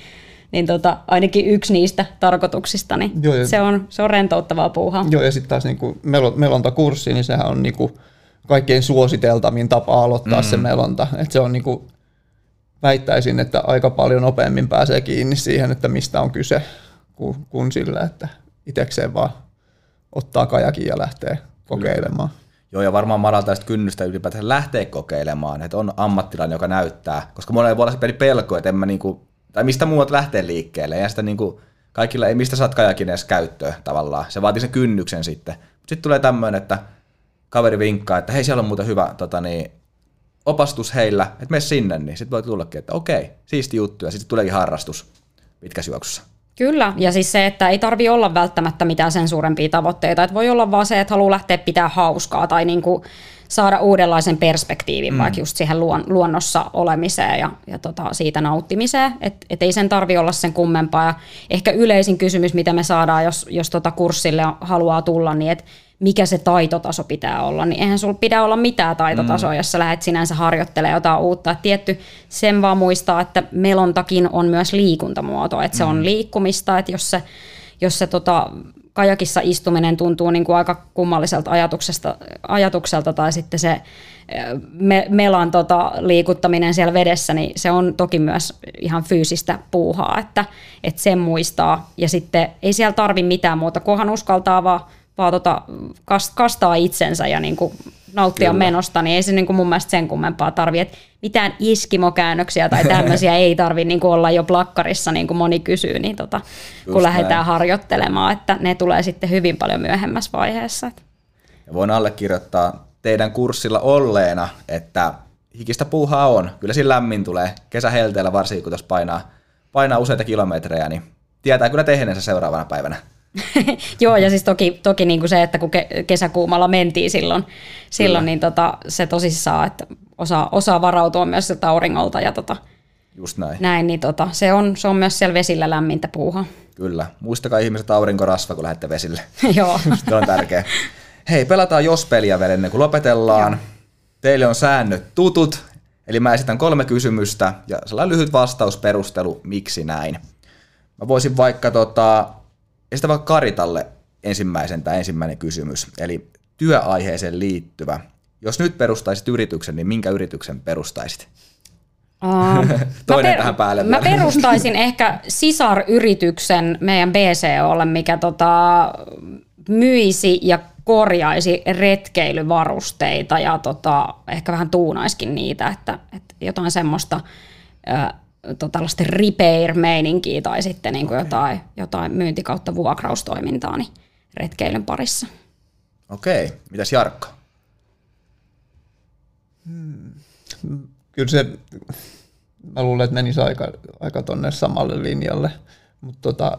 niin tota, ainakin yksi niistä tarkoituksista, niin joo, ja se, on, se on rentouttavaa puuhaa. Joo, ja sitten taas niinku melontakurssi, niin sehän on niinku kaikkein suositeltavin tapa aloittaa mm. se melonta. Et se on niinku, väittäisin, että aika paljon nopeammin pääsee kiinni siihen, että mistä on kyse, kuin, kuin sillä, että itsekseen vaan ottaa kajakin ja lähtee kokeilemaan. Joo, ja varmaan madaltaa sitä kynnystä ylipäätään lähteä kokeilemaan, että on ammattilainen, joka näyttää, koska monella voi olla se pelko, että en mä niinku tai mistä muuta lähtee liikkeelle, ja sitä niin kuin kaikilla ei mistä saat kajakin edes käyttöön tavallaan, se vaatii sen kynnyksen sitten. Sitten tulee tämmöinen, että kaveri vinkkaa, että hei siellä on muuten hyvä tota niin, opastus heillä, että mene sinne, niin sitten voi tullakin, että okei, siisti juttu, ja sitten tuleekin harrastus pitkässä juoksussa. Kyllä, ja siis se, että ei tarvitse olla välttämättä mitään sen suurempia tavoitteita, että voi olla vaan se, että haluaa lähteä pitää hauskaa tai niin kuin saada uudenlaisen perspektiivin mm. vaikka just siihen luon, luonnossa olemiseen ja, ja tota, siitä nauttimiseen, että et ei sen tarvitse olla sen kummempaa. Ja ehkä yleisin kysymys, mitä me saadaan, jos, jos tota kurssille haluaa tulla, niin että mikä se taitotaso pitää olla, niin eihän sulla pidä olla mitään taitotasoa, mm. jos sä lähdet sinänsä harjoittelemaan jotain uutta. Et tietty sen vaan muistaa, että melontakin on myös liikuntamuoto, että se mm. on liikkumista, että jos se, jos se tota, kajakissa istuminen tuntuu niin kuin aika kummalliselta ajatuksesta, ajatukselta tai sitten se me, melan tota, liikuttaminen siellä vedessä, niin se on toki myös ihan fyysistä puuhaa, että, että sen muistaa. Ja sitten ei siellä tarvitse mitään muuta, kunhan uskaltaa vaan, vaan tota, kastaa itsensä ja niin kuin nauttia Kyllä. menosta, niin ei se niin kuin mun mielestä sen kummempaa tarvitse. Mitään iskimokäännöksiä tai tämmöisiä ei tarvitse niin olla jo plakkarissa, niin kuin moni kysyy, niin tota, kun näin. lähdetään harjoittelemaan, että ne tulee sitten hyvin paljon myöhemmässä vaiheessa. Ja voin allekirjoittaa teidän kurssilla olleena, että hikistä puuhaa on. Kyllä siinä lämmin tulee. Kesähelteellä varsinkin, kun tuossa painaa, painaa useita kilometrejä, niin tietää kyllä tehneensä seuraavana päivänä. Joo, ja siis toki, toki niin kuin se, että kun ke- kesäkuumalla mentiin silloin, silloin niin tota, se tosissaan, että osaa, osaa varautua myös siltä auringolta. Ja tota, just näin. näin niin tota, se, on, se on myös siellä vesillä lämmintä puuhaa. Kyllä. Muistakaa ihmiset aurinkorasva, kun lähdette vesille. Joo. Se on tärkeä. Hei, pelataan jos-peliä vielä ennen kuin lopetellaan. Joo. Teille on säännöt tutut, eli mä esitän kolme kysymystä ja sellainen lyhyt vastausperustelu, miksi näin. Mä voisin vaikka tota, esitän vaikka Karitalle ensimmäisen tai ensimmäinen kysymys, eli työaiheeseen liittyvä. Jos nyt perustaisit yrityksen, niin minkä yrityksen perustaisit? Uh, Toinen per- tähän päälle. Mä perustaisin ehkä sisaryrityksen meidän B C O:lle, mikä tota, myisi ja korjaisi retkeilyvarusteita ja tota, ehkä vähän tuunaiskin niitä, että, että jotain semmoista äh, tällaista repair-meininkiä tai sitten niin kuin okay. jotain, jotain myynti- kautta vuokraustoimintaa niin retkeilyn parissa. Okei. Okay. Mitäs Jarkko? Hmm. Kyllä se, mä luulen, että menisi aika, aika tonne samalle linjalle, mutta tota,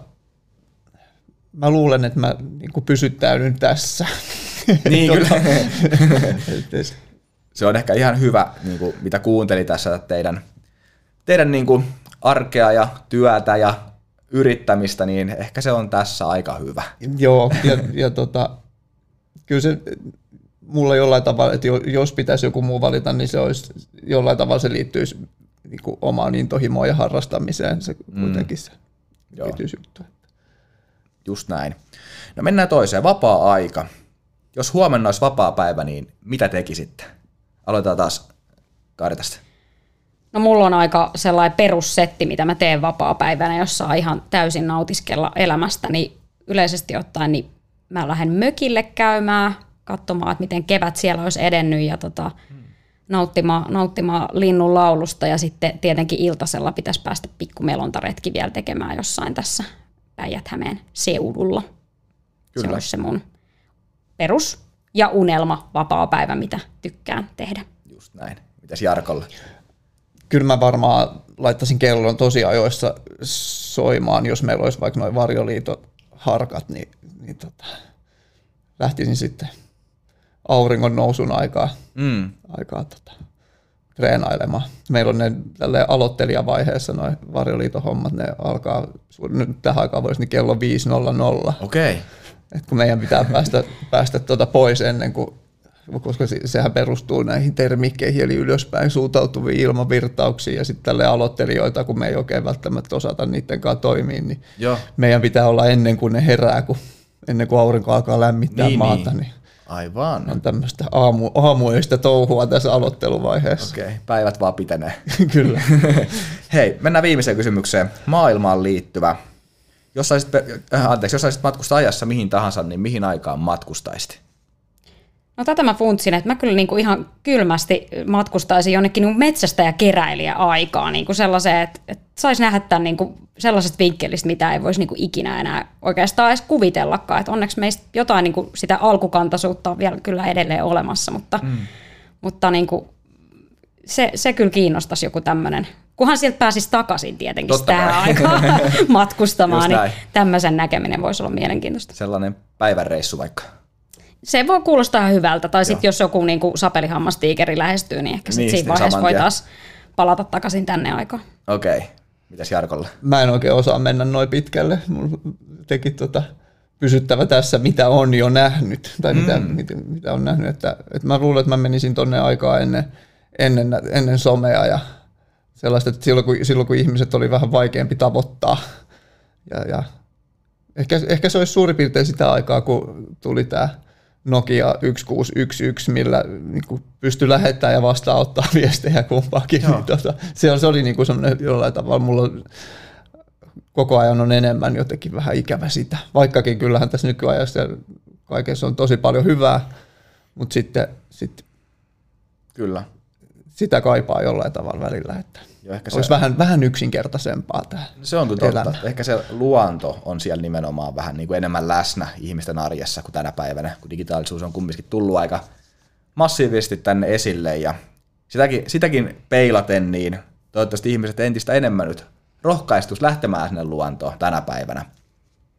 mä luulen, että mä niinku pysyttäydyn tässä. Niin kyllä. Se on ehkä ihan hyvä, niin kuin, mitä kuunteli tässä teidän, teidän niin kuin arkea ja työtä ja yrittämistä, niin ehkä se on tässä aika hyvä. Joo, ja, ja tota, kyllä se mulla jollain tavalla, että jos pitäisi joku muu valita, niin se olisi, jollain tavalla se liittyisi niin kuin omaan intohimoon ja harrastamiseen, se kuitenkin se mm. yritysjuttu. Just näin. No mennään toiseen. Vapaa-aika. Jos huomenna olisi vapaa-päivä, niin mitä tekisitte? Aloitetaan taas Karitasta. No mulla on aika sellainen perussetti, mitä mä teen vapaa-päivänä, jos saa ihan täysin nautiskella elämästä. Niin yleisesti ottaen niin mä lähden mökille käymään, katsomaan, että miten kevät siellä olisi edennyt ja tota, hmm. nauttimaan, nauttimaan linnun laulusta. Ja sitten tietenkin iltasella pitäisi päästä pikkumelontaretki vielä tekemään jossain tässä Päijät-Hämeen seudulla. Kyllä. Se olisi se mun perus ja unelma vapaa-päivä, mitä tykkään tehdä. Just näin. Mitäs Jarkolle? Kyllä mä varmaan laittaisin kellon tosi ajoissa soimaan, jos meillä olisi vaikka noin varjoliitoharkat, niin, niin tota, lähtisin sitten auringon nousun aikaa, mm. aikaa tota, treenailemaan. Meillä on ne tälleen aloittelijavaiheessa nuo varjoliitohommat, ne alkaa, nyt tähän aikaan voisi niin kello viisi nolla nolla. Okei. Okay. Et kun meidän pitää päästä, päästä tuota pois ennen kuin, koska sehän perustuu näihin termikkeihin, eli ylöspäin suuntautuviin ilmavirtauksiin, ja sitten tälleen aloittelijoita, kun me ei oikein välttämättä osata niiden kanssa toimia, niin Joo. meidän pitää olla ennen kuin ne herää, kun, ennen kuin aurinko alkaa lämmittää niin, maata, niin, niin. Aivan. On tämmöistä aamu, aamuista touhua tässä aloitteluvaiheessa. Okei, päivät vaan pitenee. Kyllä. Hei, mennään viimeiseen kysymykseen. Maailmaan liittyvä. Jos saisit, äh, anteeksi, jos saisit matkustaa ajassa mihin tahansa, niin mihin aikaan matkustaisit? No tätä mä funtsin, että mä kyllä niinku ihan kylmästi matkustaisin jonnekin niinku metsästäjäkeräilijä-aikaa. Niinku sellaiseen, että et saisi nähdä tämän niinku sellaisesta vinkkelistä, mitä ei voisi niinku ikinä enää oikeastaan edes kuvitellakaan. Et onneksi meistä jotain niinku sitä alkukantaisuutta on vielä kyllä edelleen olemassa, mutta, mm. mutta niinku se, se kyllä kiinnostaisi joku tämmöinen. Kunhan sieltä pääsisi takaisin tietenkin tähän aikaan matkustamaan, niin tämmöisen näkeminen voisi olla mielenkiintoista. Sellainen päivänreissu vaikka. Se voi kuulostaa hyvältä, tai sitten jos joku niin kuin sapelihammastiikeri lähestyy, niin ehkä sit niin, siinä vaiheessa voi taas palata takaisin tänne aikaan. Okei. Mitäs Jarkolla? Mä en oikein osaa mennä noin pitkälle. Mun teki tota pysyttävä tässä, mitä on jo nähnyt, tai mm. mitä, mitä, mitä on nähnyt. Että, että mä luulen, että mä menisin tonne aikaa ennen, ennen, ennen somea ja sellaista, että silloin kun, silloin kun ihmiset oli vähän vaikeampi tavoittaa ja, ja ehkä, ehkä se olisi suurin piirtein sitä aikaa, kun tuli tämä Nokia yksi kuusi yksi yksi, millä niin pystyi lähettämään ja vastaanottaa viestejä kumpaakin. Niin tuota, se, on, se oli niin semmoinen jollain tavalla, mulla koko ajan on enemmän jotenkin vähän ikävä sitä. Vaikkakin kyllähän tässä nykyajassa kaikessa on tosi paljon hyvää, mutta sitten sit kyllä. sitä kaipaa jollain tavalla välillä. Että ehkä se olisi vähän, vähän yksinkertaisempaa tämä no se on kyllä totta. Ehkä se luonto on siellä nimenomaan vähän niin kuin enemmän läsnä ihmisten arjessa kuin tänä päivänä, kun digitaalisuus on kumminkin tullut aika massiivisesti tänne esille. Ja sitäkin, sitäkin peilaten, niin toivottavasti ihmiset entistä enemmän nyt rohkaistuisi lähtemään sinne luontoon tänä päivänä.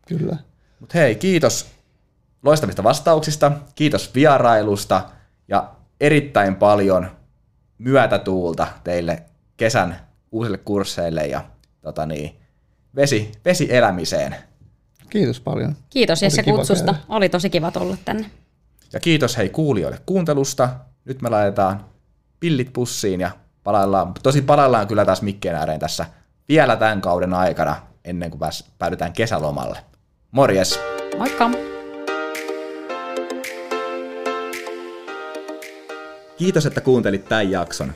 Kyllä. Mut hei, kiitos loistavista vastauksista, kiitos vierailusta ja erittäin paljon myötätuulta teille kesän uusille kursseille ja tota niin, vesi, vesielämiseen. Kiitos paljon. Kiitos Jesse kutsusta. Käydä. Oli tosi kiva tulla tänne. Ja kiitos hei kuulijoille kuuntelusta. Nyt me laitetaan pillit pussiin ja palaillaan, tosi palaillaan kyllä taas mikkien ääreen tässä vielä tämän kauden aikana, ennen kuin päädytään kesälomalle. Morjes! Moikka! Kiitos, että kuuntelit tämän jakson.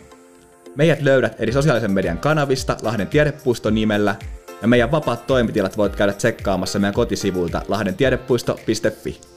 Meidät löydät eri sosiaalisen median kanavista Lahden Tiedepuisto nimellä, ja meidän vapaat toimitilat voit käydä tsekkaamassa meidän kotisivuilta lahden tiedepuisto piste fi.